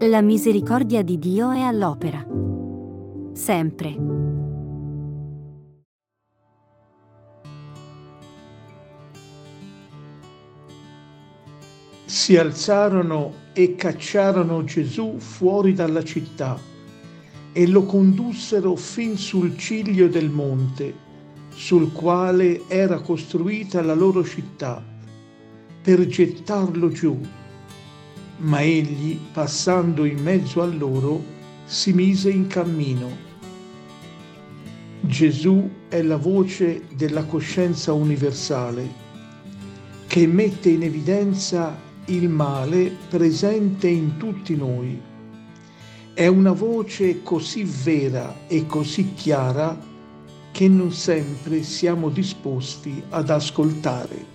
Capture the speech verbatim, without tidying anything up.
La misericordia di Dio è all'opera. Sempre. Si alzarono e cacciarono Gesù fuori dalla città e lo condussero fin sul ciglio del monte, sul quale era costruita la loro città, per gettarlo giù. Ma egli, passando in mezzo a loro, si mise in cammino. Gesù è la voce della coscienza universale, che mette in evidenza il male presente in tutti noi. È una voce così vera e così chiara che non sempre siamo disposti ad ascoltare.